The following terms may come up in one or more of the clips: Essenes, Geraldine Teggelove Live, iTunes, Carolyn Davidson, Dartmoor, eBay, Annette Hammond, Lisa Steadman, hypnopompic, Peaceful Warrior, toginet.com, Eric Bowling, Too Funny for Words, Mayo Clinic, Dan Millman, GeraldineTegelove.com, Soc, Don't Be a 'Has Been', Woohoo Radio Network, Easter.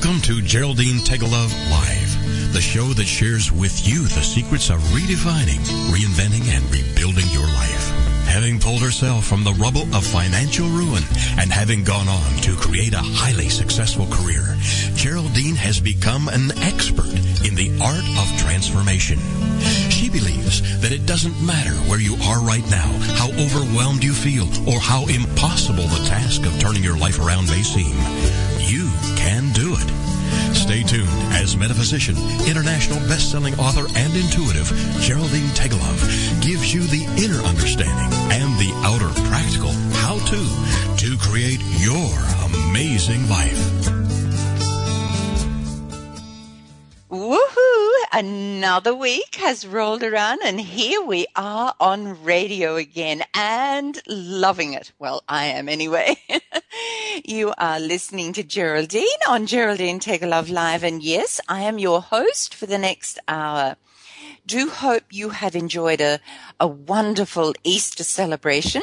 Welcome to Geraldine Teggelove Live, the show that shares with you the secrets of redefining, reinventing, and rebuilding your life. Having pulled herself from the rubble of financial ruin and having gone on to create a highly successful career, Geraldine has become an expert in the art of transformation. She believes that it doesn't matter where you are right now, how overwhelmed you feel, or how impossible the task of turning your life around may seem. You can do it. Stay tuned as metaphysician, international best-selling author, and intuitive Geraldine Teggelove gives you the inner understanding and the outer practical how-to to create your amazing life. Woohoo! Another week has rolled around, and here we are on radio again and loving it. Well, I am anyway. You are listening to Geraldine on Geraldine Teggelove Live, and yes, I am your host for the next hour. Do hope you have enjoyed a wonderful Easter celebration,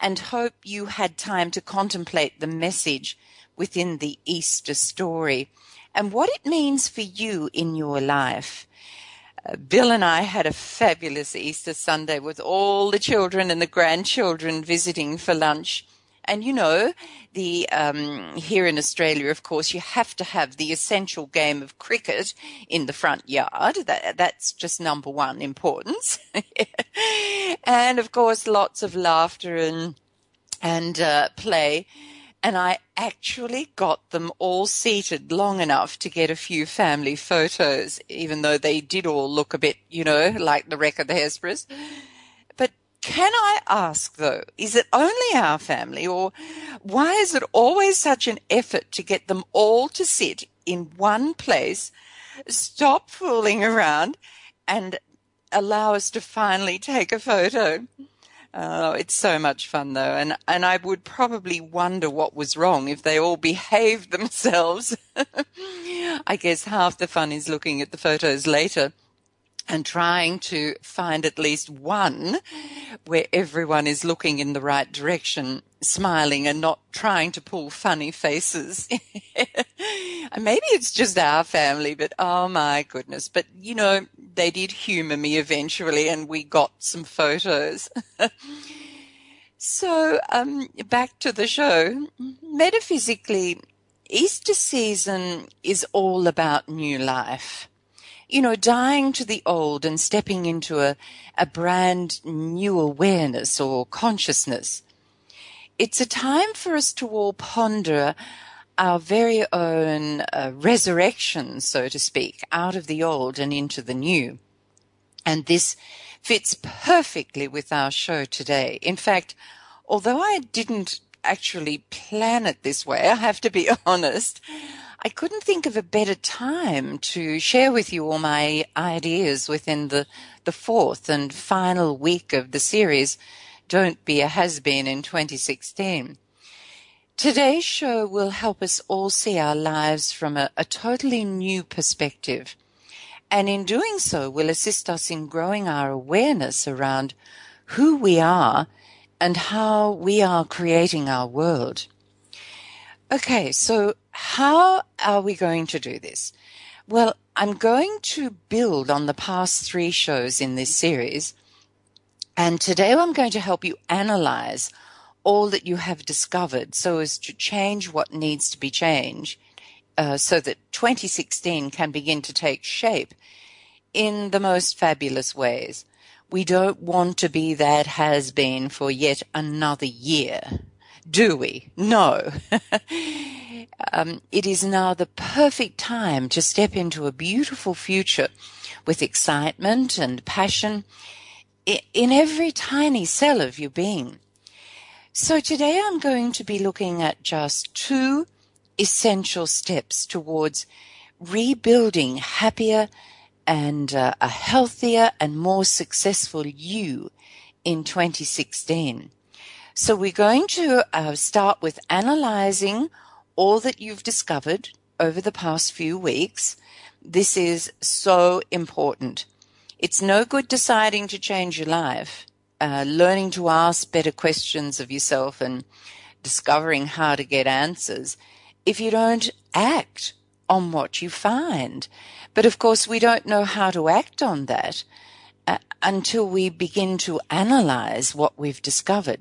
and hope you had time to contemplate the message within the Easter story and what it means for you in your life. Bill and I had a fabulous Easter Sunday with all the children and the grandchildren visiting for lunch. And you know, the here in Australia, of course, you have to have the essential game of cricket in the front yard. That's just number one importance. And of course, lots of laughter and play. And I actually got them all seated long enough to get a few family photos, even though they did all look a bit, you know, like the wreck of the Hesperus. But can I ask, though, is it only our family, or why is it always such an effort to get them all to sit in one place, stop fooling around, and allow us to finally take a photo? Oh, it's so much fun, though, and I would probably wonder what was wrong if they all behaved themselves. I guess half the fun is looking at the photos later and trying to find at least one where everyone is looking in the right direction, smiling and not trying to pull funny faces. And maybe it's just our family, but oh my goodness. But, you know, they did humor me eventually and we got some photos. So back to the show. Metaphysically, Easter season is all about new life. You know, dying to the old and stepping into a brand new awareness or consciousness. It's a time for us to all ponder our very own resurrection, so to speak, out of the old and into the new. And this fits perfectly with our show today. In fact, although I didn't actually plan it this way, I have to be honest, I couldn't think of a better time to share with you all my ideas within the fourth and final week of the series, Don't Be a 'Has Been' in 2016. Today's show will help us all see our lives from a totally new perspective, and in doing so will assist us in growing our awareness around who we are and how we are creating our world. Okay, so how are we going to do this? Well, I'm going to build on the past three shows in this series, and today I'm going to help you analyze all that you have discovered so as to change what needs to be changed so that 2016 can begin to take shape in the most fabulous ways. We don't want to be that has been for yet another year, do we? No. It is now the perfect time to step into a beautiful future with excitement and passion in every tiny cell of your being. So today I'm going to be looking at just two essential steps towards rebuilding happier and a healthier and more successful you in 2016. So we're going to start with analyzing all that you've discovered over the past few weeks. This is so important. It's no good deciding to change your life, learning to ask better questions of yourself and discovering how to get answers if you don't act on what you find. But of course, we don't know how to act on that until we begin to analyze what we've discovered.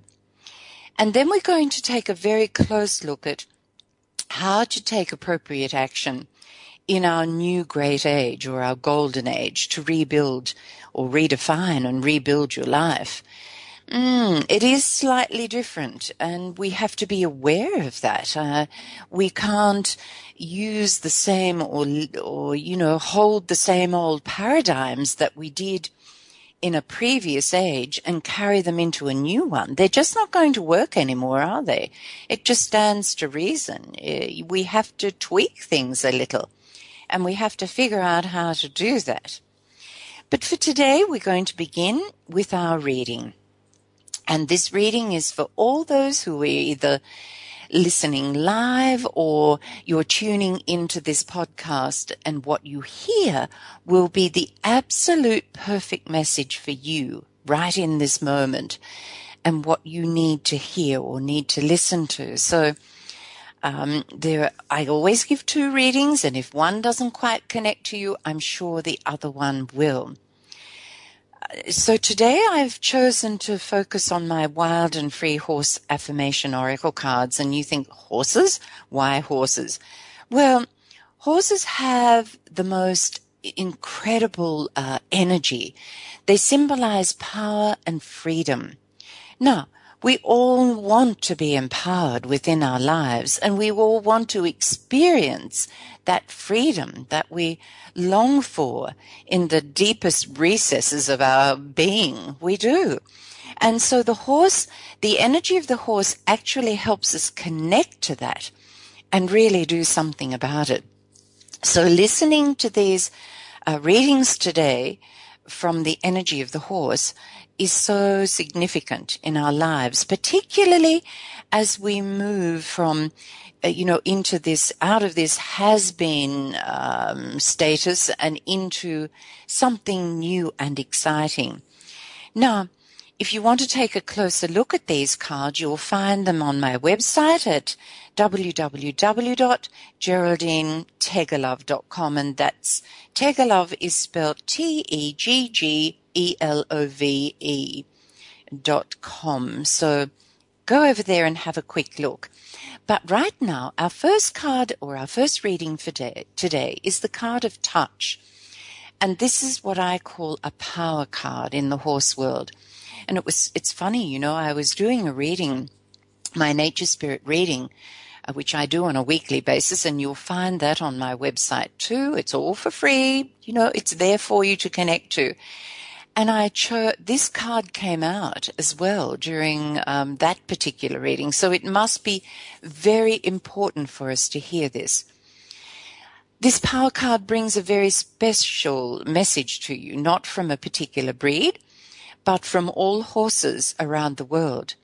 And then we're going to take a very close look at how to take appropriate action in our new great age or our golden age to rebuild or redefine and rebuild your life. It is slightly different, and we have to be aware of that. We can't use the same or hold the same old paradigms that we did in a previous age and carry them into a new one. They're just not going to work anymore, are they? It just stands to reason. We have to tweak things a little, and we have to figure out how to do that. But for today, we're going to begin with our reading. And this reading is for all those who are either listening live or you're tuning into this podcast, and what you hear will be the absolute perfect message for you right in this moment and what you need to hear or need to listen to. So I always give two readings, and if one doesn't quite connect to you, I'm sure the other one will. So today I've chosen to focus on my wild and free horse affirmation oracle cards. And you think, horses? Why horses? Well, horses have the most incredible energy. They symbolize power and freedom. Now, we all want to be empowered within our lives, and we all want to experience that freedom that we long for in the deepest recesses of our being. We do. And so the energy of the horse actually helps us connect to that and really do something about it. So listening to these readings today from the energy of the horse is so significant in our lives, particularly as we move from into this, out of this has been status and into something new and exciting. Now, if you want to take a closer look at these cards, you'll find them on my website at www.GeraldineTegelove.com, and that's Teggelove is spelled TEGGELOVE.com. So go over there and have a quick look. But right now, our first card or our first reading for today is the card of touch. And this is what I call a power card in the horse world. And it's funny, I was doing a reading, my nature spirit reading, which I do on a weekly basis, and you'll find that on my website too. It's all for free. It's there for you to connect to. And this card came out as well during that particular reading, so it must be very important for us to hear this. This power card brings a very special message to you, not from a particular breed, but from all horses around the world.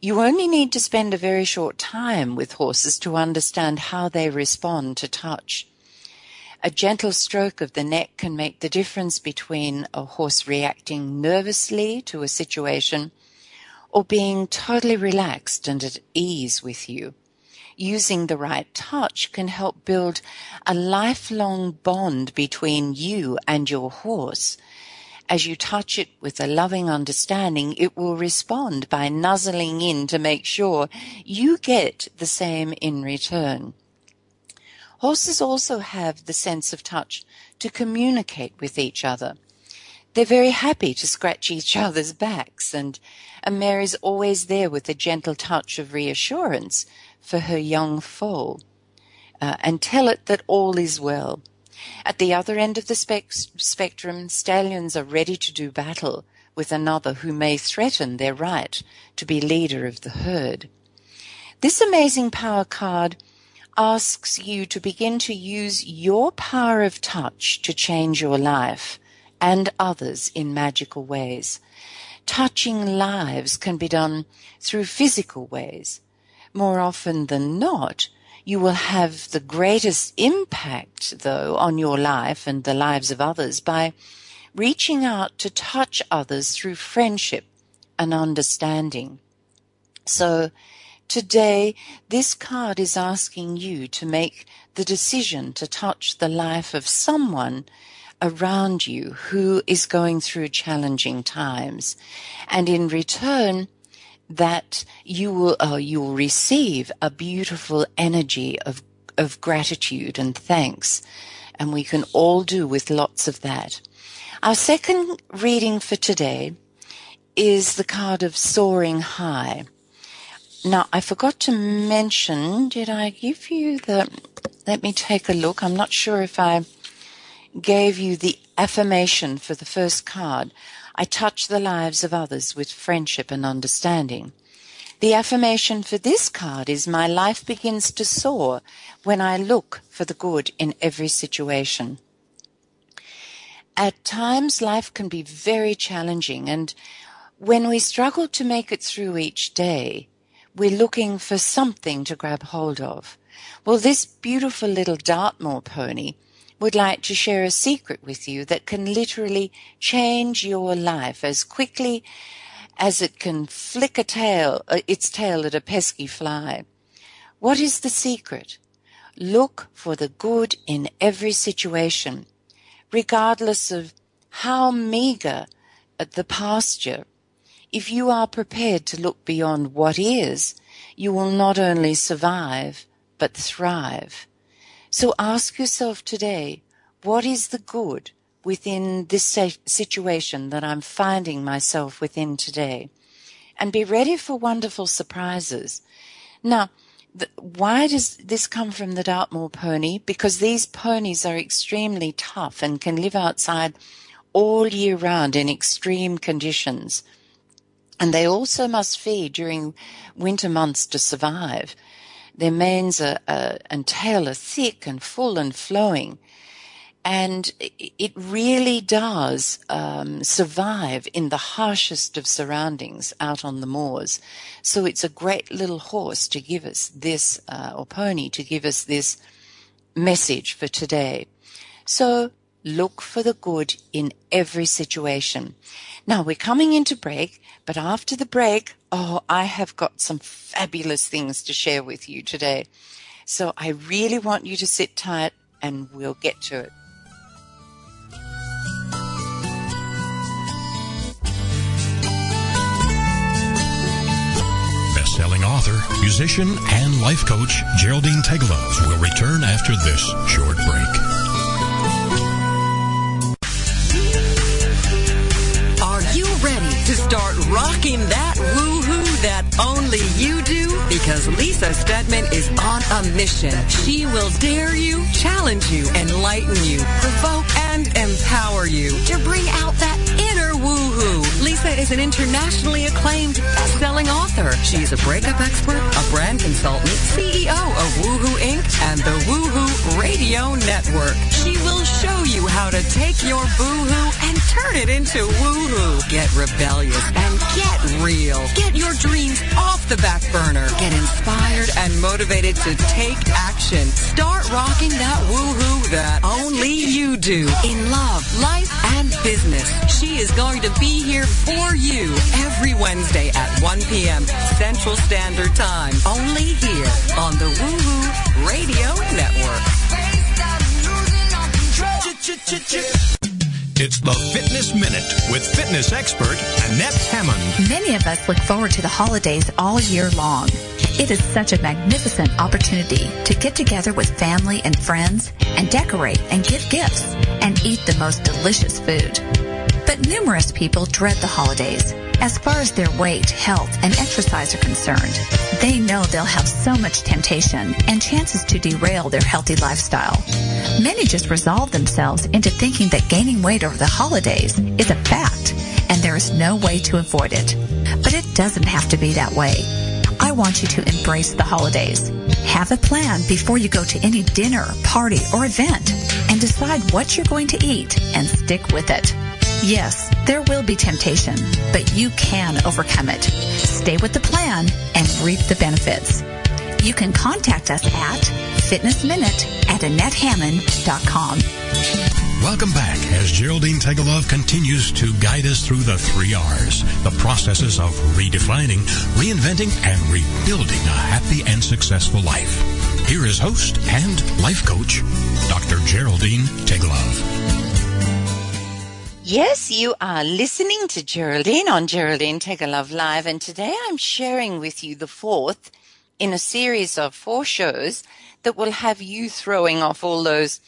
You only need to spend a very short time with horses to understand how they respond to touch. A gentle stroke of the neck can make the difference between a horse reacting nervously to a situation or being totally relaxed and at ease with you. Using the right touch can help build a lifelong bond between you and your horse. As you touch it with a loving understanding, it will respond by nuzzling in to make sure you get the same in return. Horses also have the sense of touch to communicate with each other. They're very happy to scratch each other's backs, and Mary's always there with a gentle touch of reassurance for her young foal, and tell it that all is well. At the other end of the spectrum, stallions are ready to do battle with another who may threaten their right to be leader of the herd. This amazing power card asks you to begin to use your power of touch to change your life and others in magical ways. Touching lives can be done through physical ways. More often than not, you will have the greatest impact, though, on your life and the lives of others by reaching out to touch others through friendship and understanding. So Today, this card is asking you to make the decision to touch the life of someone around you who is going through challenging times. And in return, that you will receive a beautiful energy of gratitude and thanks. And we can all do with lots of that. Our second reading for today is the card of Soaring High. Now, I forgot to mention, did I give you the, let me take a look. I'm not sure if I gave you the affirmation for the first card. I touch the lives of others with friendship and understanding. The affirmation for this card is my life begins to soar when I look for the good in every situation. At times, life can be very challenging, and when we struggle to make it through each day, we're looking for something to grab hold of. Well, this beautiful little Dartmoor pony would like to share a secret with you that can literally change your life as quickly as it can flick a tail, its tail at a pesky fly. What is the secret? Look for the good in every situation, regardless of how meager the pasture. If you are prepared to look beyond what is, you will not only survive, but thrive. So ask yourself today, what is the good within this situation that I'm finding myself within today? And be ready for wonderful surprises. Now, why does this come from the Dartmoor pony? Because these ponies are extremely tough and can live outside all year round in extreme conditions. And they also must feed during winter months to survive. Their manes and tail are thick and full and flowing. And it really does survive in the harshest of surroundings out on the moors. So it's a great little horse to give us this, or pony to give us this message for today. So look for the good in every situation. Now we're coming into break, but after the break, I have got some fabulous things to share with you today. So I really want you to sit tight and we'll get to it. Best-selling author, musician, and life coach Geraldine Teggelove will return after this short break. Are you ready to start rocking that woohoo that only you do? Because Lisa Steadman is on a mission. She will dare you, challenge you, enlighten you, provoke and empower you to bring out that inner woohoo. Lisa is an internationally acclaimed best-selling author. She is a breakup expert, a brand consultant, CEO of Woohoo Inc. and the Woohoo Radio Network. She will show you how to take your boohoo and turn it into woohoo. Get rebellious and get real. Get your dreams off the back burner. Get inspired and motivated to take action. Start rocking that woohoo that only you do in love, life, and business. She is going to be here for you every Wednesday at 1 p.m. Central Standard Time, only here on the Woohoo Radio Network. It's the Fitness Minute with fitness expert Annette Hammond. Many of us look forward to the holidays all year long. It is such a magnificent opportunity to get together with family and friends and decorate and give gifts and eat the most delicious food. But numerous people dread the holidays. As far as their weight, health, and exercise are concerned, they know they'll have so much temptation and chances to derail their healthy lifestyle. Many just resolve themselves into thinking that gaining weight over the holidays is a fact, and there is no way to avoid it. But it doesn't have to be that way. I want you to embrace the holidays. Have a plan before you go to any dinner, party, or event, and decide what you're going to eat and stick with it. Yes, there will be temptation, but you can overcome it. Stay with the plan and reap the benefits. you can contact us at fitnessminute@AnnetteHammond.com. Welcome back as Geraldine Teggelove continues to guide us through the 3 R's, the processes of redefining, reinventing, and rebuilding a happy and successful life. Here is host and life coach, Dr. Geraldine Teggelove. Yes, you are listening to Geraldine on Geraldine Teggelove Live, and today I'm sharing with you the 4th in a series of 4 shows that will have you throwing off all those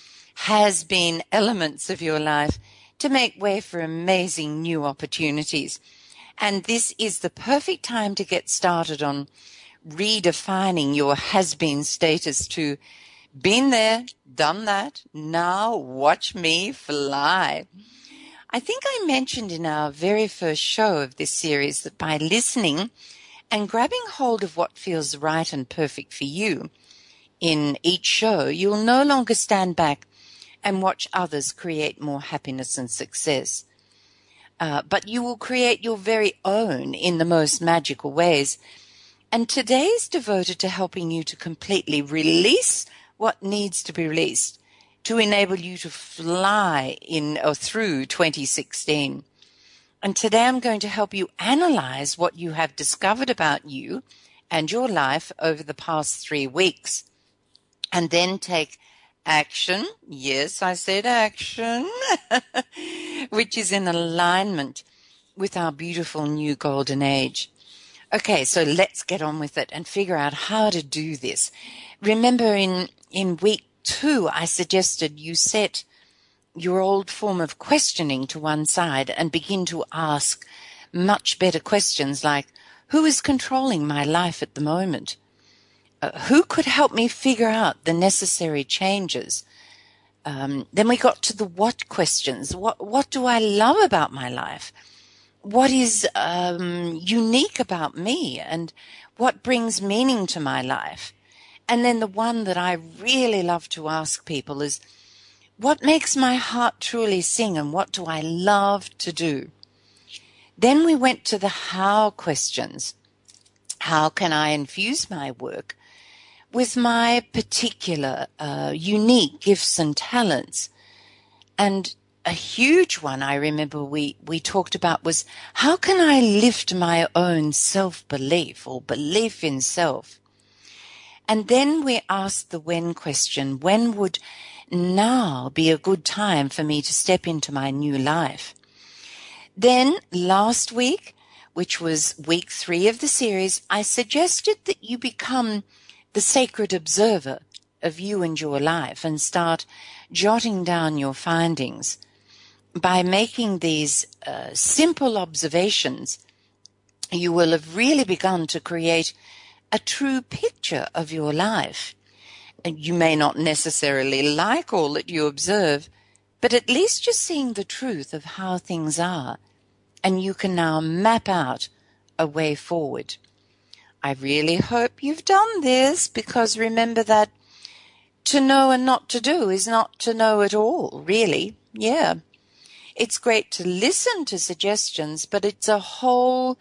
has-been elements of your life to make way for amazing new opportunities. And this is the perfect time to get started on redefining your has-been status to been there, done that, now watch me fly. I think I mentioned in our very first show of this series that by listening and grabbing hold of what feels right and perfect for you in each show, you'll no longer stand back and watch others create more happiness and success. But you will create your very own in the most magical ways. And today is devoted to helping you to completely release what needs to be released to enable you to fly in or through 2016. And today I'm going to help you analyze what you have discovered about you and your life over the past 3 weeks, and then take action. Yes, I said action, which is in alignment with our beautiful new golden age. Okay, so let's get on with it and figure out how to do this. Remember in week 2, I suggested you set your old form of questioning to one side and begin to ask much better questions like, who is controlling my life at the moment? Who could help me figure out the necessary changes? Then we got to the what questions. What do I love about my life? What is unique about me? And what brings meaning to my life? And then the one that I really love to ask people is, what makes my heart truly sing and what do I love to do? Then we went to the how questions. How can I infuse my work with my particular unique gifts and talents? And a huge one I remember we talked about was, how can I lift my own self-belief or belief in self? And then we asked the when question, when would now be a good time for me to step into my new life? Then last week, which was week 3 of the series, I suggested that you become the sacred observer of you and your life and start jotting down your findings. By making these simple observations, you will have really begun to create a true picture of your life. And you may not necessarily like all that you observe, but at least you're seeing the truth of how things are, and you can now map out a way forward. I really hope you've done this, because remember that to know and not to do is not to know at all, really. Yeah. It's great to listen to suggestions, but it's a whole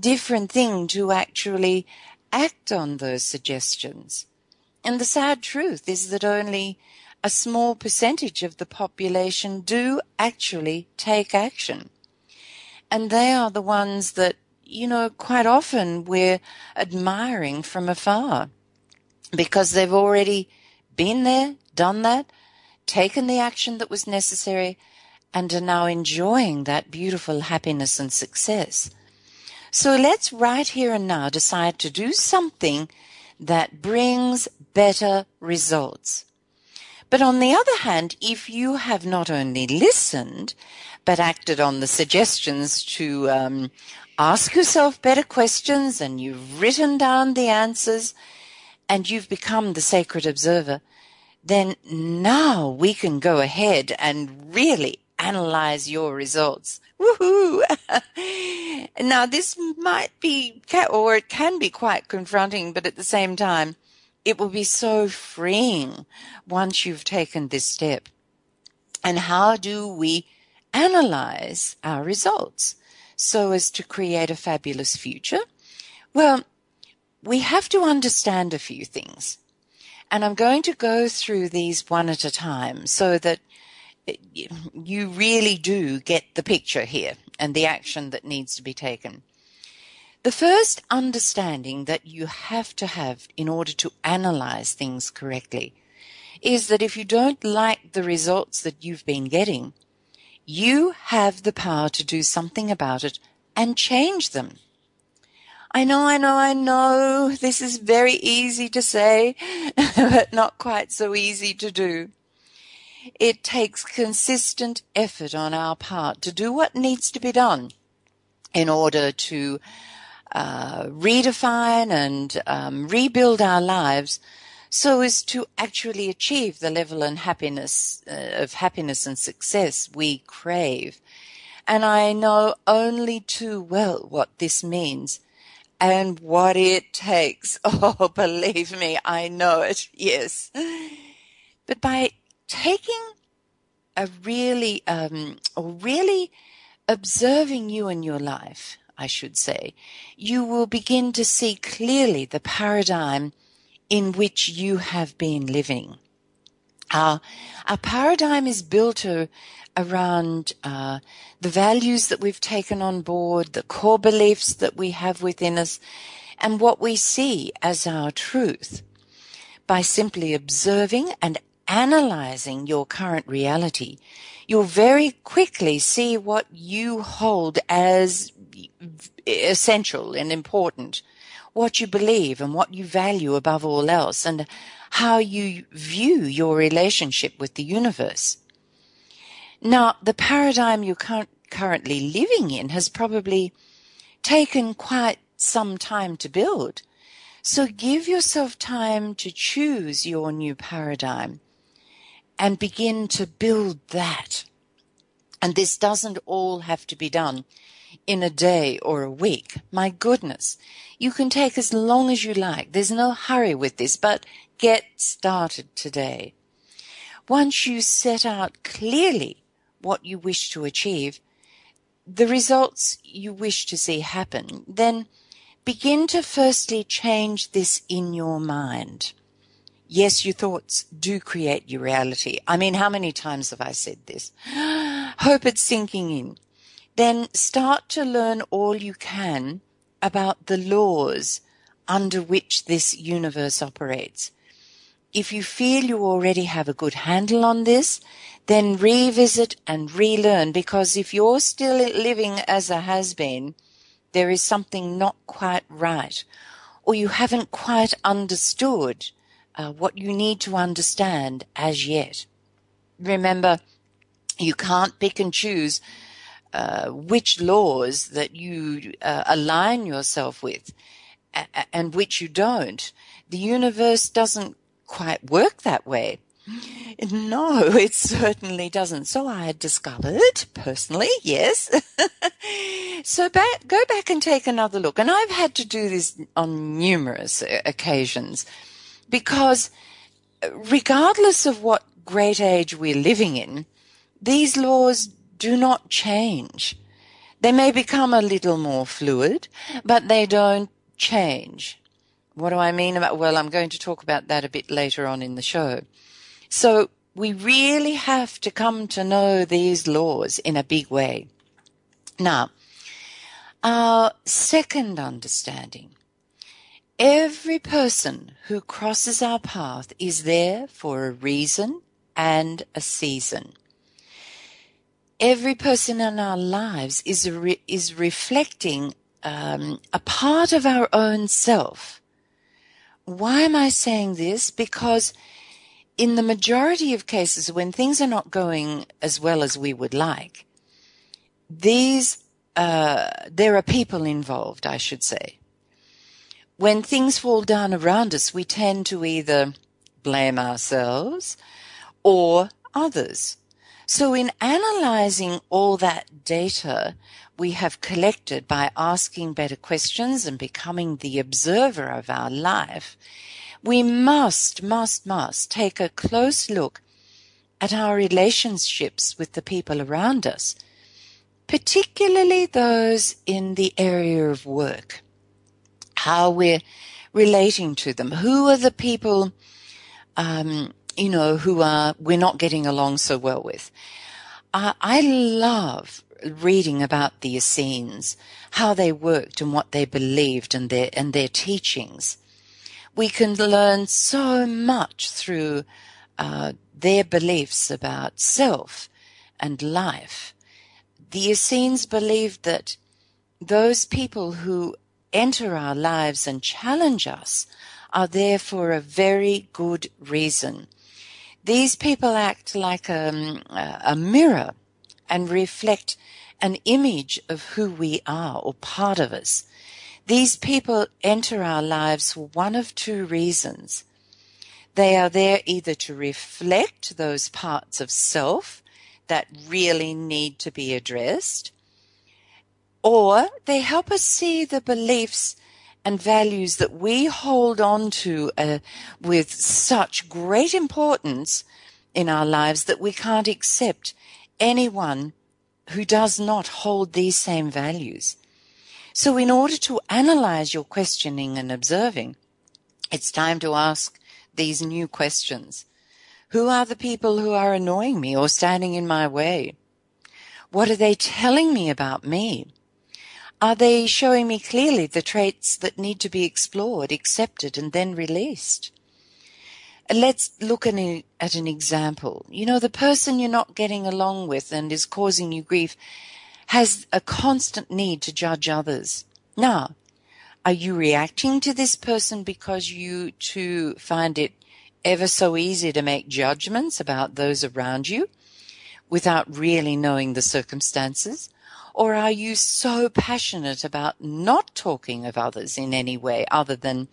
different thing to actually act on those suggestions. And the sad truth is that only a small percentage of the population do actually take action. And they are the ones that, you know, quite often we're admiring from afar, because they've already been there, done that, taken the action that was necessary, and are now enjoying that beautiful happiness and success. So let's right here and now decide to do something that brings better results. But on the other hand, if you have not only listened, but acted on the suggestions to ask yourself better questions, and you've written down the answers, and you've become the sacred observer, then now we can go ahead and really analyze your results. Woohoo! Now, this might be, or it can be quite confronting, but at the same time, it will be so freeing once you've taken this step. And how do we analyze our results so as to create a fabulous future? Well, we have to understand a few things. And I'm going to go through these one at a time so that you really do get the picture here and the action that needs to be taken. The first understanding that you have to have in order to analyze things correctly is that if you don't like the results that you've been getting, you have the power to do something about it and change them. I know, this is very easy to say, but not quite so easy to do. It takes consistent effort on our part to do what needs to be done in order to redefine and rebuild our lives so as to actually achieve the level and happiness and success we crave. And I know only too well what this means and what it takes. Oh, believe me, I know it, yes. But by taking a really observing you and your life, I should say, you will begin to see clearly the paradigm in which you have been living. Our paradigm is built around the values that we've taken on board, the core beliefs that we have within us, and what we see as our truth. By simply observing and analyzing your current reality, you'll very quickly see what you hold as essential and important, what you believe and what you value above all else, and how you view your relationship with the universe. Now, the paradigm you're currently living in has probably taken quite some time to build. So give yourself time to choose your new paradigm and begin to build that. And this doesn't all have to be done in a day or a week. My goodness, you can take as long as you like. There's no hurry with this, but get started today. Once you set out clearly what you wish to achieve, the results you wish to see happen, then begin to firstly change this in your mind. Yes, your thoughts do create your reality. I mean, how many times have I said this? Hope it's sinking in. Then start to learn all you can about the laws under which this universe operates. If you feel you already have a good handle on this, then revisit and relearn, because if you're still living as a has-been, there is something not quite right, or you haven't quite understood what you need to understand as yet. Remember, you can't pick and choose which laws that you align yourself with and which you don't. The universe doesn't quite work that way. No, it certainly doesn't. So I discovered personally, yes. So go back and take another look. And I've had to do this on numerous occasions, because regardless of what great age we're living in, these laws do not change. They may become a little more fluid, but they don't change. What do I mean about? Well, I'm going to talk about that a bit later on in the show. So we really have to come to know these laws in a big way. Now, our second understanding. Every person who crosses our path is there for a reason and a season. Every person in our lives is reflecting a part of our own self. Why am I saying this? Because in the majority of cases, when things are not going as well as we would like, there are people involved, I should say. When things fall down around us, we tend to either blame ourselves or others. So in analyzing all that data we have collected by asking better questions and becoming the observer of our life, we must take a close look at our relationships with the people around us, particularly those in the area of work. How we're relating to them? Who are the people, we're not getting along so well with? I love reading about the Essenes, how they worked and what they believed and their teachings. We can learn so much through their beliefs about self and life. The Essenes believed that those people who enter our lives and challenge us are there for a very good reason. These people act like a mirror and reflect an image of who we are or part of us. These people enter our lives for one of two reasons. They are there either to reflect those parts of self that really need to be addressed, or they help us see the beliefs and values that we hold on to with such great importance in our lives that we can't accept anyone who does not hold these same values. So in order to analyze your questioning and observing, it's time to ask these new questions. Who are the people who are annoying me or standing in my way? What are they telling me about me? Are they showing me clearly the traits that need to be explored, accepted, and then released? Let's look at an example. You know, the person you're not getting along with and is causing you grief has a constant need to judge others. Now, are you reacting to this person because you too find it ever so easy to make judgments about those around you without really knowing the circumstances? Or are you so passionate about not talking of others in any way other than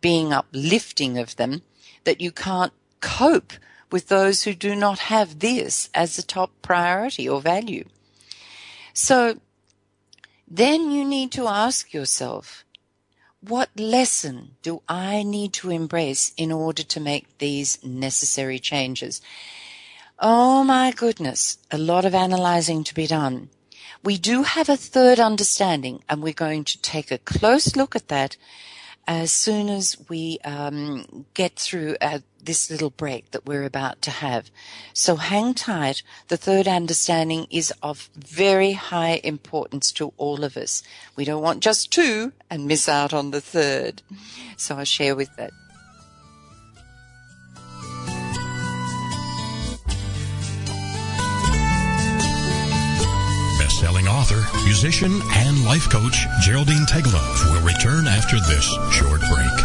being uplifting of them that you can't cope with those who do not have this as the top priority or value? So then you need to ask yourself, what lesson do I need to embrace in order to make these necessary changes? Oh my goodness, a lot of analyzing to be done. We do have a third understanding, and we're going to take a close look at that as soon as we get through this little break that we're about to have. So hang tight. The third understanding is of very high importance to all of us. We don't want just two and miss out on the third. So I'll share with that. Best-selling author, musician, and life coach Geraldine Teggelove will return after this short break.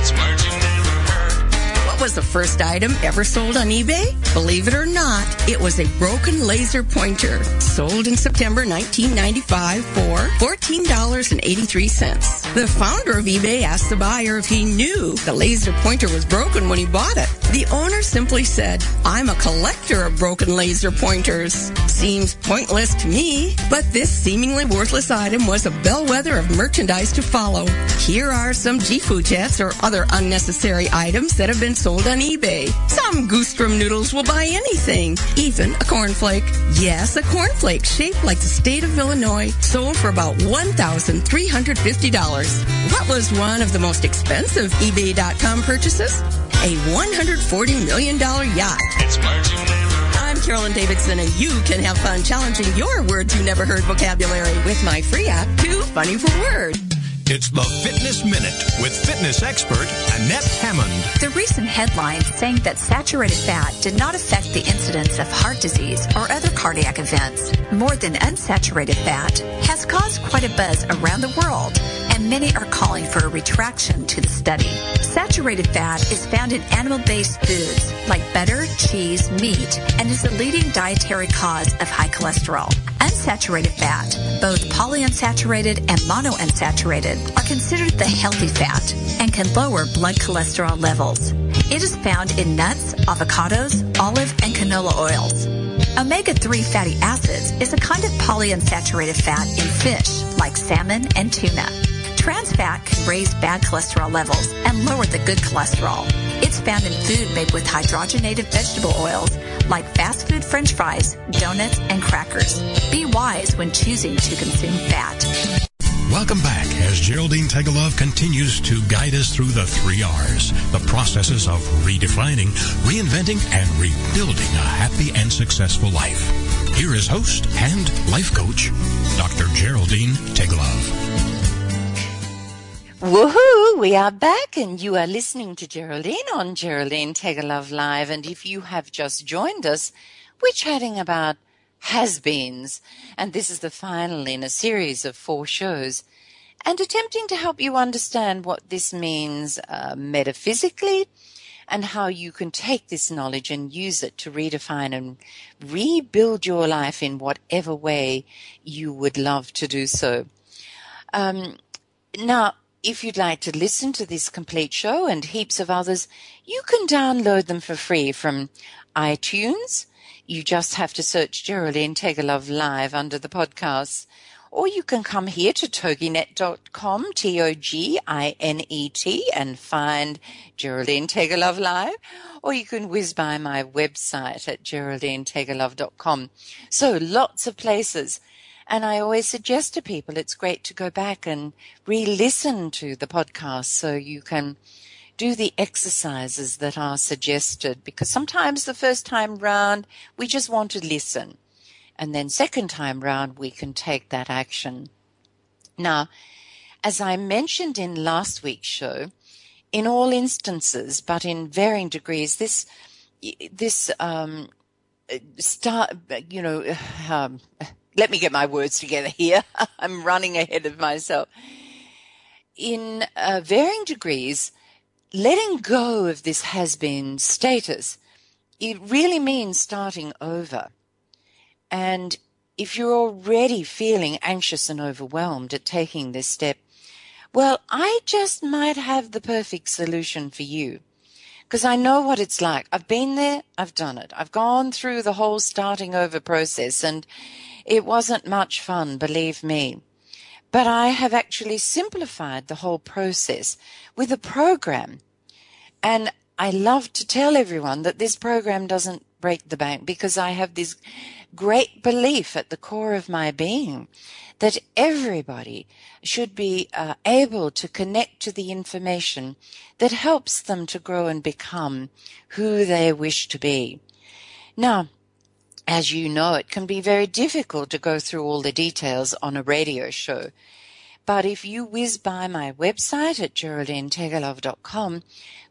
It's words you've never heard. What was the first item ever sold on eBay? Believe it or not, it was a broken laser pointer sold in September 1995 for $14.83. The founder of eBay asked the buyer if he knew the laser pointer was broken when he bought it. The owner simply said, "I'm a collector of broken laser pointers. Seems pointless to me." But this seemingly worthless item was a bellwether of merchandise to follow. Here are some Jifu jets or other unnecessary items that have been sold on eBay. Some Goostrom noodles will buy anything, even a cornflake. Yes, a cornflake shaped like the state of Illinois, sold for about $1,350. What was one of the most expensive eBay.com purchases? A $140 million yacht. It's words you never heard. I'm Carolyn Davidson, and you can have fun challenging your words you never heard vocabulary with my free app, Too Funny for Words. It's the Fitness Minute with fitness expert Annette Hammond. The recent headlines saying that saturated fat did not affect the incidence of heart disease or other cardiac events more than unsaturated fat has caused quite a buzz around the world, and many are calling for a retraction to the study. Saturated fat is found in animal-based foods like butter, cheese, meat, and is the leading dietary cause of high cholesterol. Unsaturated fat, both polyunsaturated and monounsaturated, are considered the healthy fat and can lower blood cholesterol levels. It is found in nuts, avocados, olive, and canola oils. Omega-3 fatty acids is a kind of polyunsaturated fat in fish like salmon and tuna. Trans fat can raise bad cholesterol levels and lower the good cholesterol. It's found in food made with hydrogenated vegetable oils like fast food French fries, donuts, and crackers. Be wise when choosing to consume fat. Welcome back as Geraldine Teggelove continues to guide us through the 3 R's, the processes of redefining, reinventing, and rebuilding a happy and successful life. Here is host and life coach, Dr. Geraldine Teggelove. Woohoo! We are back and you are listening to Geraldine on Geraldine Teggelove Live. And if you have just joined us, we're chatting about has-beens, and this is the final in a series of 4 shows, and attempting to help you understand what this means metaphysically and how you can take this knowledge and use it to redefine and rebuild your life in whatever way you would love to do so. Now, if you'd like to listen to this complete show and heaps of others, you can download them for free from iTunes. You just have to search Geraldine Teggelove Live under the podcasts. Or you can come here to toginet.com, Toginet, and find Geraldine Teggelove Live. Or you can whiz by my website at GeraldineTegelove.com. So lots of places. And I always suggest to people it's great to go back and re-listen to the podcast so you can do the exercises that are suggested, because sometimes the first time round we just want to listen, and then second time round we can take that action. Now, as I mentioned in last week's show, in all instances but in varying degrees, let me get my words together here. I'm running ahead of myself. In varying degrees, letting go of this has-been status, it really means starting over. And if you're already feeling anxious and overwhelmed at taking this step, well, I just might have the perfect solution for you, because I know what it's like. I've been there. I've done it. I've gone through the whole starting over process, and it wasn't much fun, believe me. But I have actually simplified the whole process with a program. And I love to tell everyone that this program doesn't break the bank, because I have this great belief at the core of my being that everybody should be able to connect to the information that helps them to grow and become who they wish to be. Now, as you know, it can be very difficult to go through all the details on a radio show. But if you whiz by my website at GeraldineTegelove.com,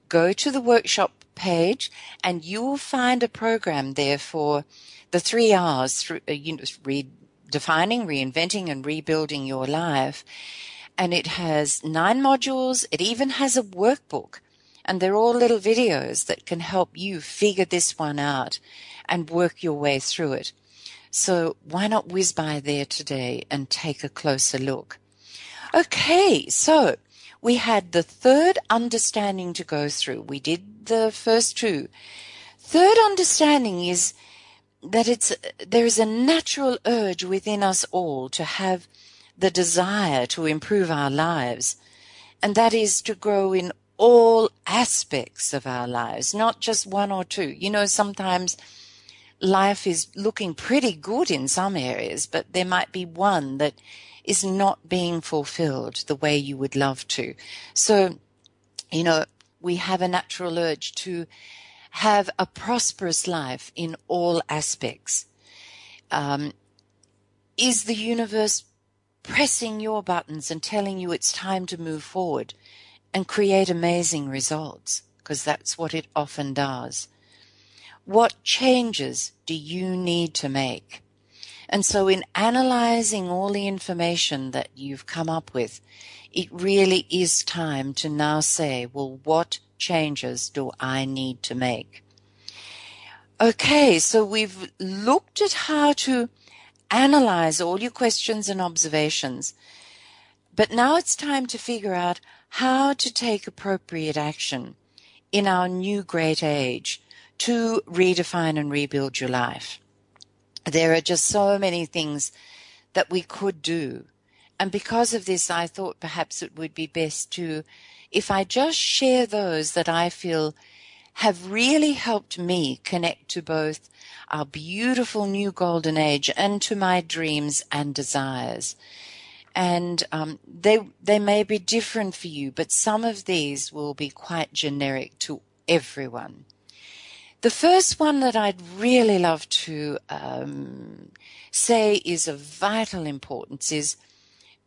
go to the workshop page and you will find a program there for the 3 R's, redefining, reinventing, and rebuilding your life. And it has 9 modules. It even has a workbook. And they're all little videos that can help you figure this one out and work your way through it. So why not whiz by there today and take a closer look? Okay, so we had the 3rd understanding to go through. We did the first 2. 3rd understanding is that there is a natural urge within us all to have the desire to improve our lives, and that is to grow in all aspects of our lives, not just one or 2. You know, sometimes life is looking pretty good in some areas, but there might be one that is not being fulfilled the way you would love to. So, you know, we have a natural urge to have a prosperous life in all aspects. Is the universe pressing your buttons and telling you it's time to move forward and create amazing results? Because that's what it often does. What changes do you need to make? And so in analyzing all the information that you've come up with, it really is time to now say, well, what changes do I need to make? Okay, so we've looked at how to analyze all your questions and observations, but now it's time to figure out how to take appropriate action in our new great age to redefine and rebuild your life. There are just so many things that we could do And because of this, I thought perhaps it would be best to, if I just share those that I feel have really helped me connect to both our beautiful new golden age and to my dreams and desires. And they may be different for you, but some of these will be quite generic to everyone. The first one that I'd really love to say is of vital importance is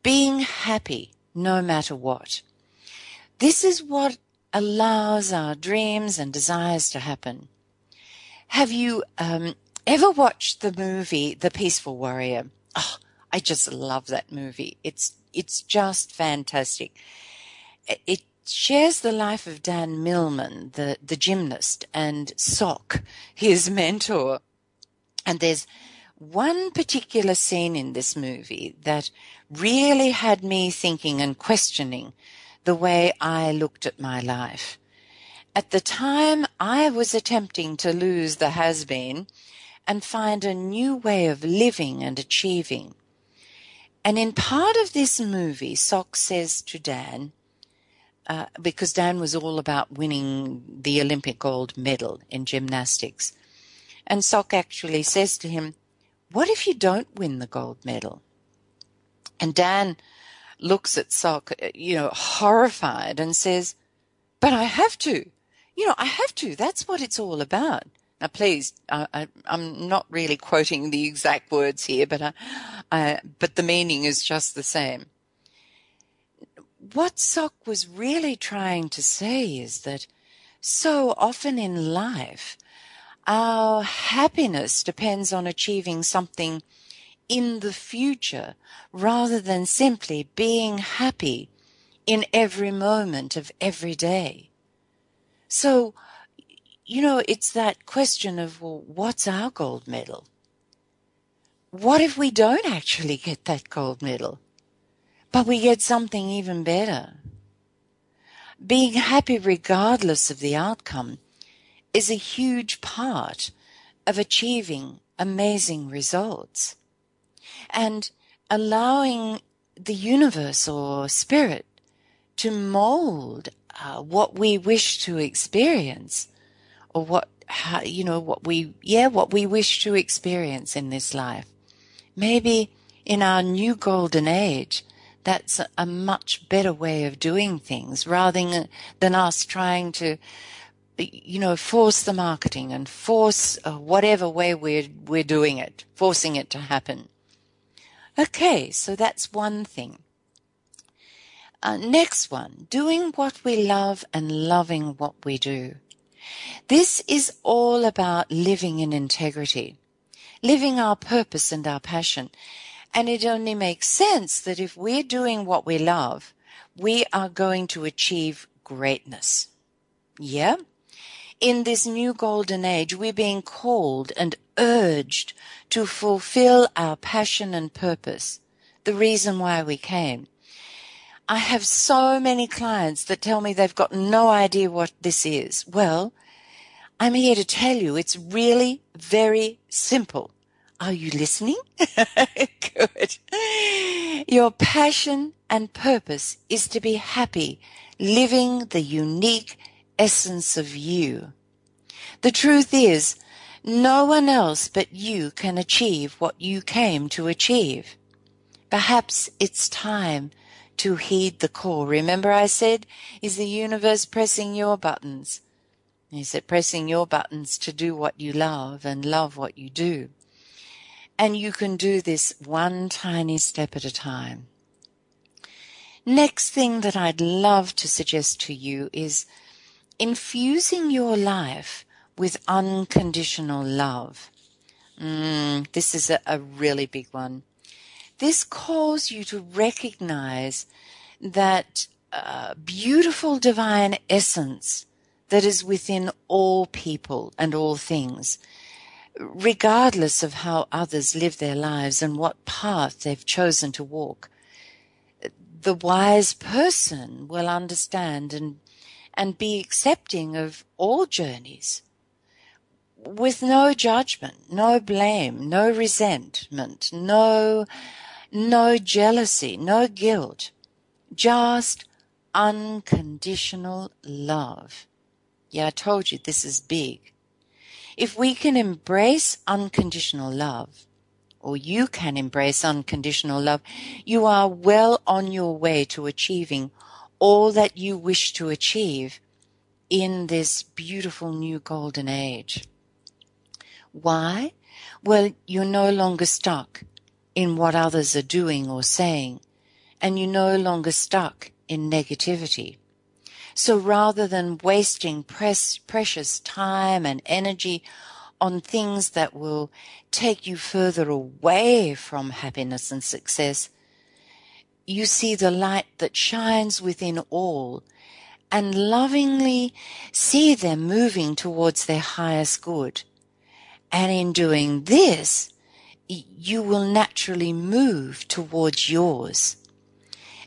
being happy no matter what. This is what allows our dreams and desires to happen. Have you ever watched the movie The Peaceful Warrior? Oh, I just love that movie. It's just fantastic. It shares the life of Dan Millman, the gymnast, and Soc, his mentor. And there's one particular scene in this movie that really had me thinking and questioning the way I looked at my life. At the time, I was attempting to lose the has been and find a new way of living and achieving. And in part of this movie, Soc says to Dan, because Dan was all about winning the Olympic gold medal in gymnastics, and Soc actually says to him, "What if you don't win the gold medal?" And Dan looks at Soc, horrified, and says, "But I have to. I have to. That's what it's all about." Now, please, I'm not really quoting the exact words here, but but the meaning is just the same. What Soc was really trying to say is that so often in life, our happiness depends on achieving something in the future rather than simply being happy in every moment of every day. So, it's that question of, well, what's our gold medal? What if we don't actually get that gold medal, but we get something even better? Being happy regardless of the outcome is a huge part of achieving amazing results. And allowing the universe or spirit to mold what we wish to experience, or what we wish to experience in this life. Maybe in our new golden age, that's a much better way of doing things rather than us trying to, force the marketing and force whatever way we're doing it, forcing it to happen. Okay, so that's one thing. Next one, doing what we love and loving what we do. This is all about living in integrity, living our purpose and our passion. And it only makes sense that if we're doing what we love, we are going to achieve greatness. Yeah? In this new golden age, we're being called and urged to fulfill our passion and purpose, the reason why we came. I have so many clients that tell me they've got no idea what this is. Well, I'm here to tell you it's really very simple. Are you listening? Good. Your passion and purpose is to be happy, living the unique essence of you. The truth is, no one else but you can achieve what you came to achieve. Perhaps it's time to heed the call. Remember I said, is the universe pressing your buttons? Is it pressing your buttons to do what you love and love what you do? And you can do this one tiny step at a time. Next thing that I'd love to suggest to you is infusing your life with unconditional love. This is a really big one. This calls you to recognize that beautiful divine essence that is within all people and all things, regardless of how others live their lives and what path they've chosen to walk. The wise person will understand and be accepting of all journeys with no judgment, no blame, no resentment, no no jealousy, no guilt, just unconditional love. Yeah, I told you this is big. If we can embrace unconditional love, or you can embrace unconditional love, you are well on your way to achieving all that you wish to achieve in this beautiful new golden age. Why? Well, you're no longer stuck in what others are doing or saying, and you're no longer stuck in negativity. So rather than wasting precious time and energy on things that will take you further away from happiness and success, you see the light that shines within all, and lovingly see them moving towards their highest good. And in doing this, you will naturally move towards yours.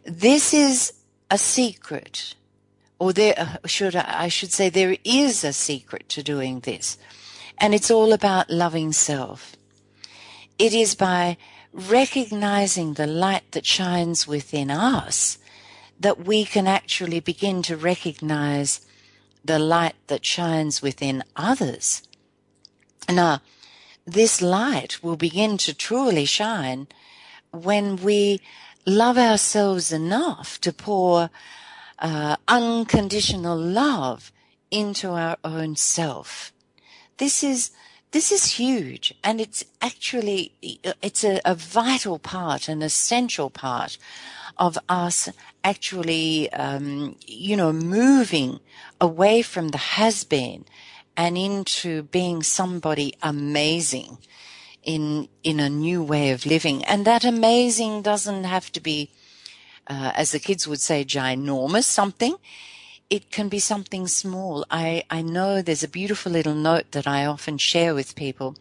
This is a secret, or there is a secret to doing this. And it's all about loving self. It is by recognizing the light that shines within us that we can actually begin to recognize the light that shines within others. Now, this light will begin to truly shine when we love ourselves enough to pour unconditional love into our own self. This is huge, and it's a vital part, an essential part of us actually, moving away from the has been and into being somebody amazing in a new way of living. And that amazing doesn't have to be, as the kids would say, ginormous something. It can be something small. I know there's a beautiful little note that I often share with people.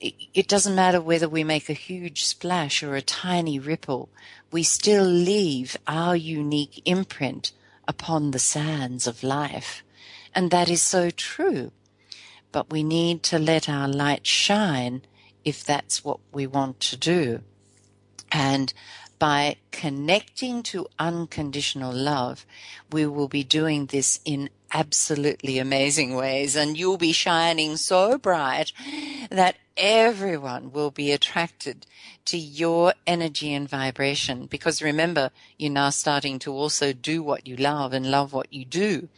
It doesn't matter whether we make a huge splash or a tiny ripple. We still leave our unique imprint upon the sands of life. And that is so true. But we need to let our light shine if that's what we want to do. And by connecting to unconditional love, we will be doing this in absolutely amazing ways, and you'll be shining so bright that everyone will be attracted to your energy and vibration. Because remember, you're now starting to also do what you love and love what you do,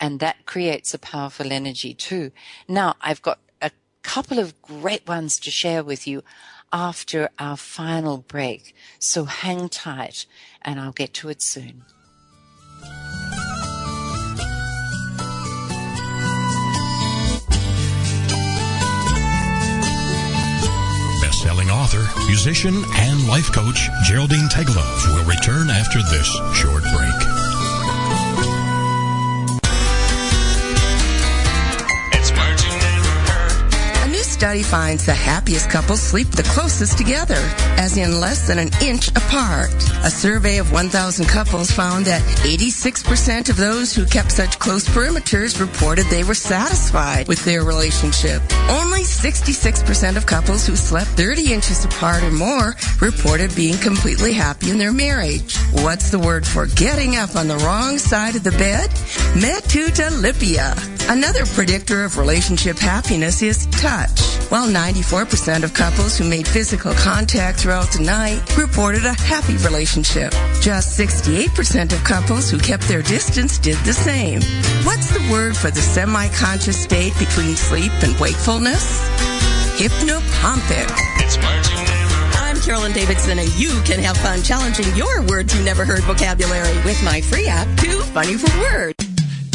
and that creates a powerful energy too. Now, I've got a couple of great ones to share with you after our final break, so hang tight and I'll get to it soon. Best-selling author, musician and life coach Geraldine Teggelove will return after this short break. Study finds the happiest couples sleep the closest together, as in less than an inch apart. A survey of 1,000 couples found that 86% of those who kept such close perimeters reported they were satisfied with their relationship. Only 66% of couples who slept 30 inches apart or more reported being completely happy in their marriage. What's the word for getting up on the wrong side of the bed? Metutalipia. Another predictor of relationship happiness is touch. While 94% of couples who made physical contact throughout the night reported a happy relationship, just 68% of couples who kept their distance did the same. What's the word for the semi-conscious state between sleep and wakefulness? Hypnopompic. It's marching down. I'm Carolyn Davidson, and you can have fun challenging your words you never heard vocabulary with my free app, Too Funny for Words.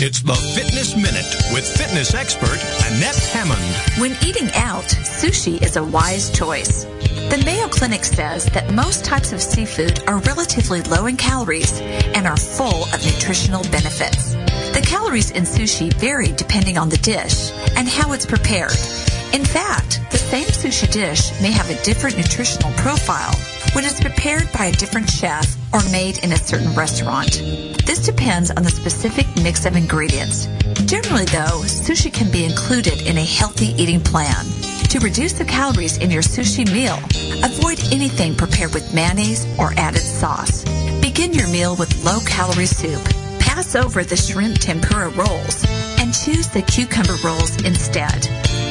It's the Fitness Minute with fitness expert Annette Hammond. When eating out, sushi is a wise choice. The Mayo Clinic says that most types of seafood are relatively low in calories and are full of nutritional benefits. The calories in sushi vary depending on the dish and how it's prepared. In fact, the same sushi dish may have a different nutritional profile when it's prepared by a different chef or made in a certain restaurant. This depends on the specific mix of ingredients. Generally, though, sushi can be included in a healthy eating plan. To reduce the calories in your sushi meal, avoid anything prepared paired with mayonnaise or added sauce. Begin your meal with low-calorie soup. Pass over the shrimp tempura rolls and choose the cucumber rolls instead.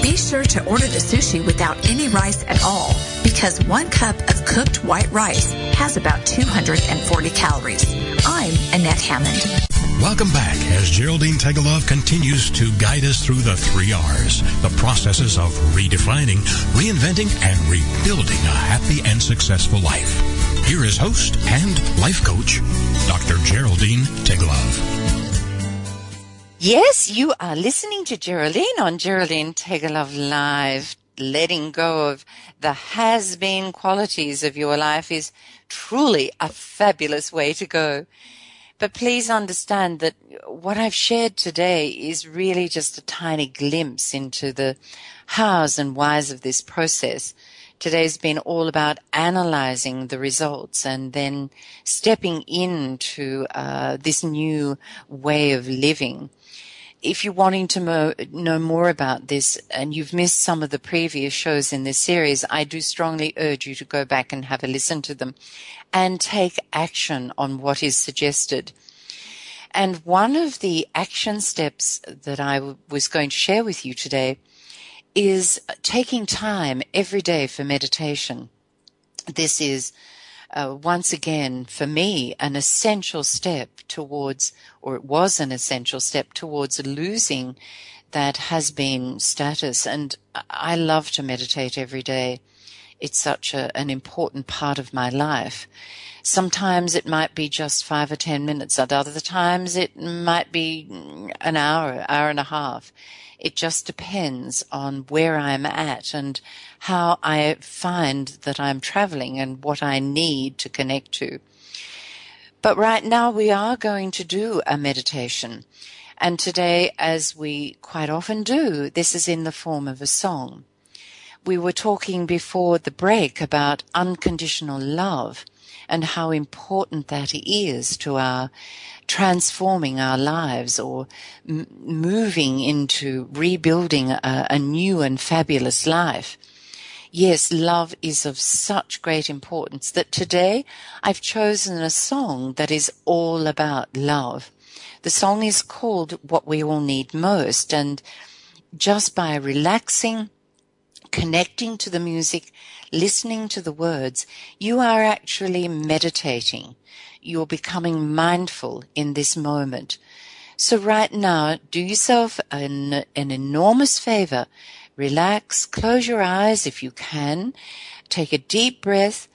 Be sure to order the sushi without any rice at all because 1 cup of cooked white rice has about 240 calories. I'm Annette Hammond. Welcome back as Geraldine Teggelove continues to guide us through the 3 R's, the processes of redefining, reinventing, and rebuilding a happy and successful life. Here is host and life coach, Dr. Geraldine Teggelove. Yes, you are listening to Geraldine on Geraldine Teggelove Live. Letting go of the has-been qualities of your life is truly a fabulous way to go. But please understand that what I've shared today is really just a tiny glimpse into the hows and whys of this process. Today's been all about analyzing the results and then stepping into this new way of living. If you're wanting to know more about this and you've missed some of the previous shows in this series, I do strongly urge you to go back and have a listen to them and take action on what is suggested. And one of the action steps that I was going to share with you today is taking time every day for meditation. This is once again, for me, it was an essential step towards losing that has-been status. And I love to meditate every day. It's such an important part of my life. Sometimes it might be just 5 or 10 minutes. At other times it might be an hour, hour and a half. It just depends on where I'm at and how I find that I'm traveling and what I need to connect to. But right now we are going to do a meditation. And today, as we quite often do, this is in the form of a song. We were talking before the break about unconditional love and how important that is to our transforming our lives or moving into rebuilding a new and fabulous life. Yes, love is of such great importance that today I've chosen a song that is all about love. The song is called What We All Need Most, and just by relaxing, connecting to the music, listening to the words, you are actually meditating. You're becoming mindful in this moment. So right now, do yourself an enormous favor. Relax, close your eyes if you can, take a deep breath,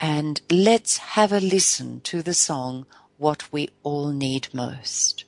and let's have a listen to the song, What We All Need Most.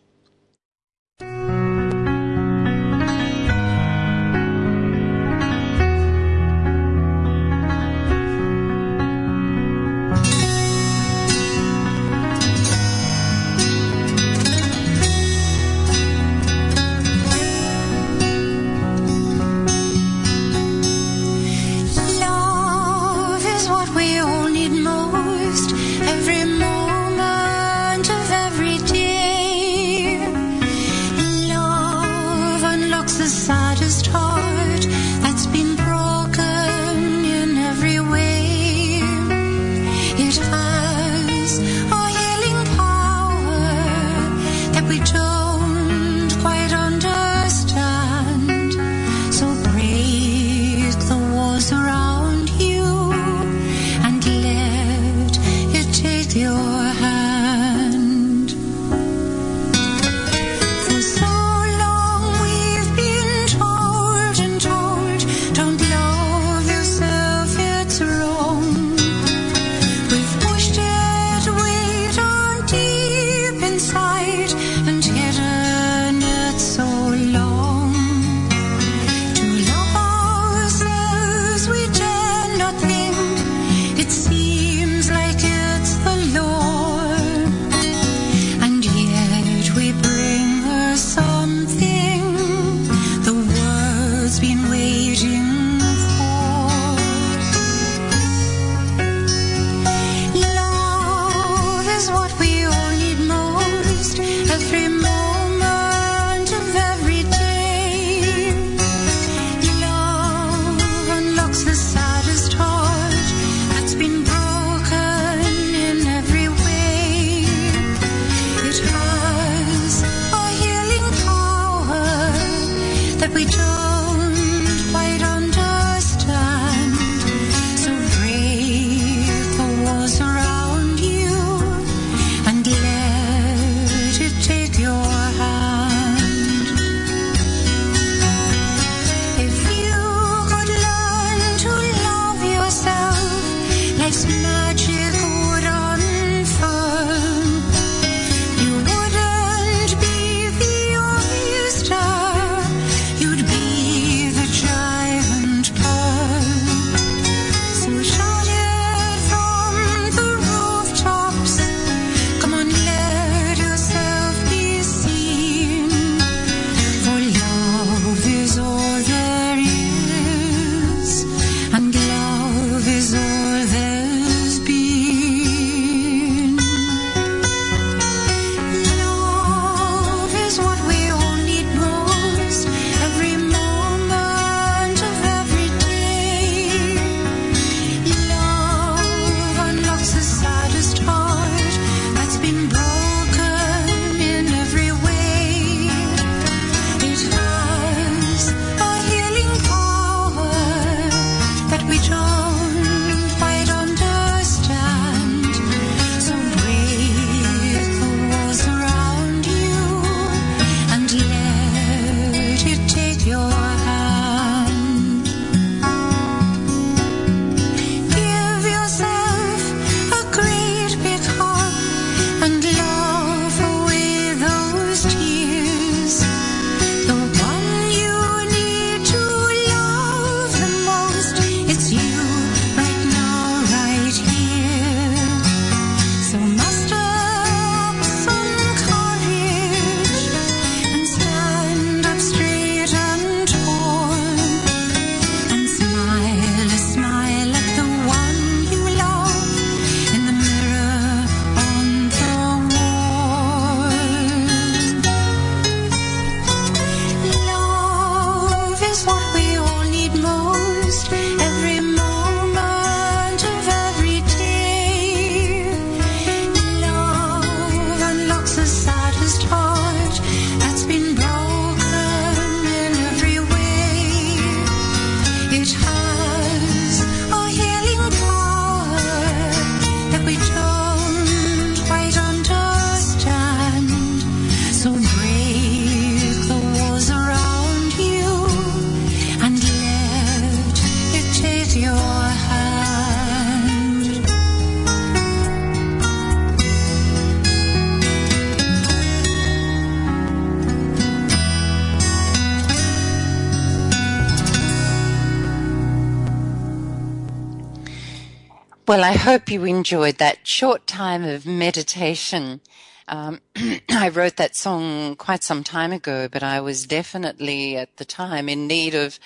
Well, I hope you enjoyed that short time of meditation. I wrote that song quite some time ago, but I was definitely at the time in need of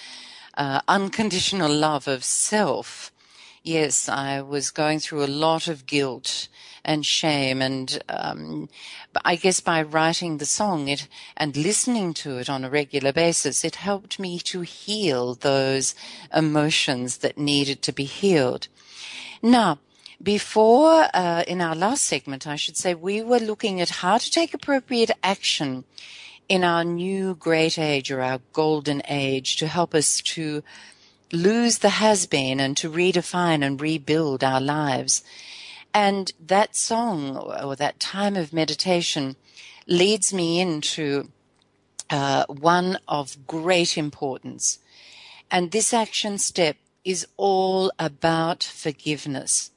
unconditional love of self. Yes, I was going through a lot of guilt and shame, and I guess by writing the song and listening to it on a regular basis, it helped me to heal those emotions that needed to be healed. Now, before, in our last segment, I should say, we were looking at how to take appropriate action in our new great age, or our golden age, to help us to lose the has-been and to redefine and rebuild our lives. And that song, or that time of meditation, leads me into one of great importance. And this action step is all about forgiveness.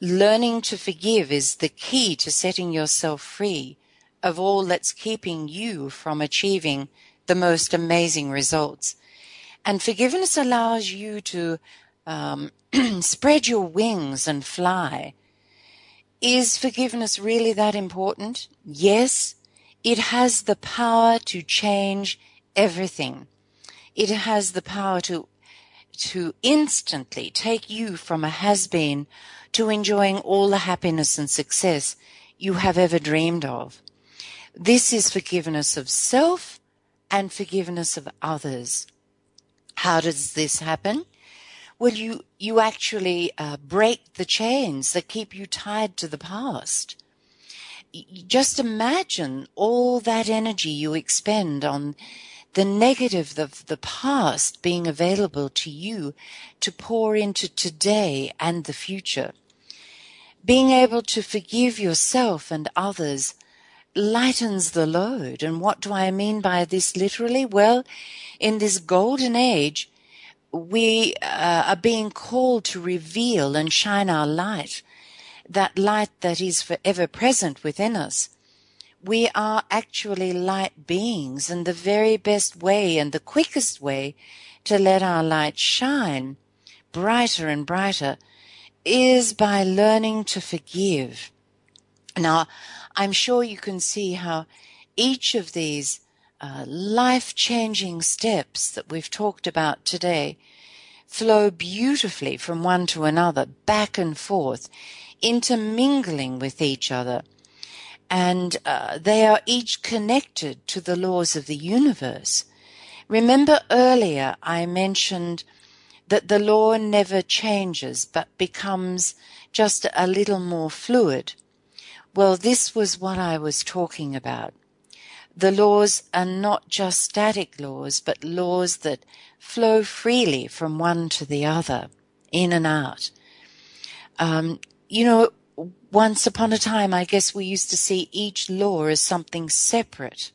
Learning to forgive is the key to setting yourself free of all that's keeping you from achieving the most amazing results. And forgiveness allows you to spread your wings and fly. Is forgiveness really that important? Yes, it has the power to change everything. It has the power to instantly take you from a has-been to enjoying all the happiness and success you have ever dreamed of. This is forgiveness of self and forgiveness of others. How does this happen? Well, you actually break the chains that keep you tied to the past. Just imagine all that energy you expend on the negative of the past being available to you to pour into today and the future. Being able to forgive yourself and others lightens the load. And what do I mean by this literally? Well, in this golden age, we are being called to reveal and shine our light, that light that is forever present within us. We are actually light beings, and the very best way and the quickest way to let our light shine brighter and brighter is by learning to forgive. Now, I'm sure you can see how each of these life-changing steps that we've talked about today flow beautifully from one to another, back and forth, intermingling with each other. And they are each connected to the laws of the universe. Remember earlier I mentioned that the law never changes but becomes just a little more fluid. Well, this was what I was talking about. The laws are not just static laws, but laws that flow freely from one to the other, in and out. Once upon a time, I guess we used to see each law as something separate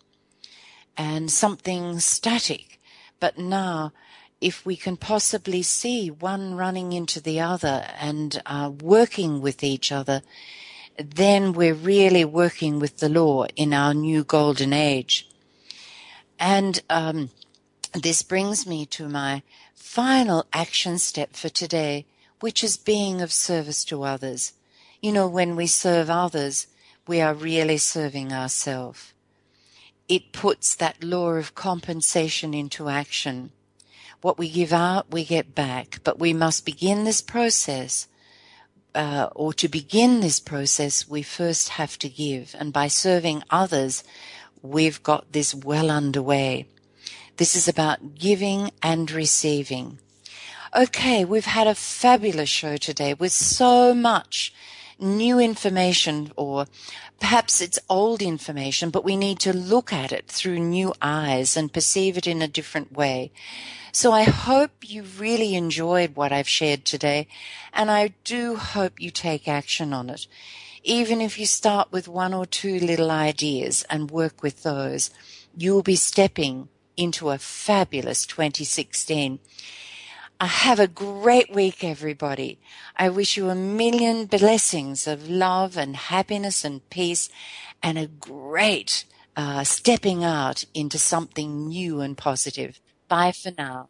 and something static. But now, if we can possibly see one running into the other and working with each other, then we're really working with the law in our new golden age. And this brings me to my final action step for today, which is being of service to others. You know, when we serve others, we are really serving ourselves. It puts that law of compensation into action. What we give out, we get back. But we must begin this process, or to begin this process, we first have to give. And by serving others, we've got this well underway. This is about giving and receiving. Okay, we've had a fabulous show today with so much new information, or perhaps it's old information, but we need to look at it through new eyes and perceive it in a different way. So I hope you really enjoyed what I've shared today, and I do hope you take action on it, even if you start with one or two little ideas and work with those. You'll be stepping into a fabulous 2016. Have a great week, everybody. I wish you a million blessings of love and happiness and peace, and a great stepping out into something new and positive. Bye for now.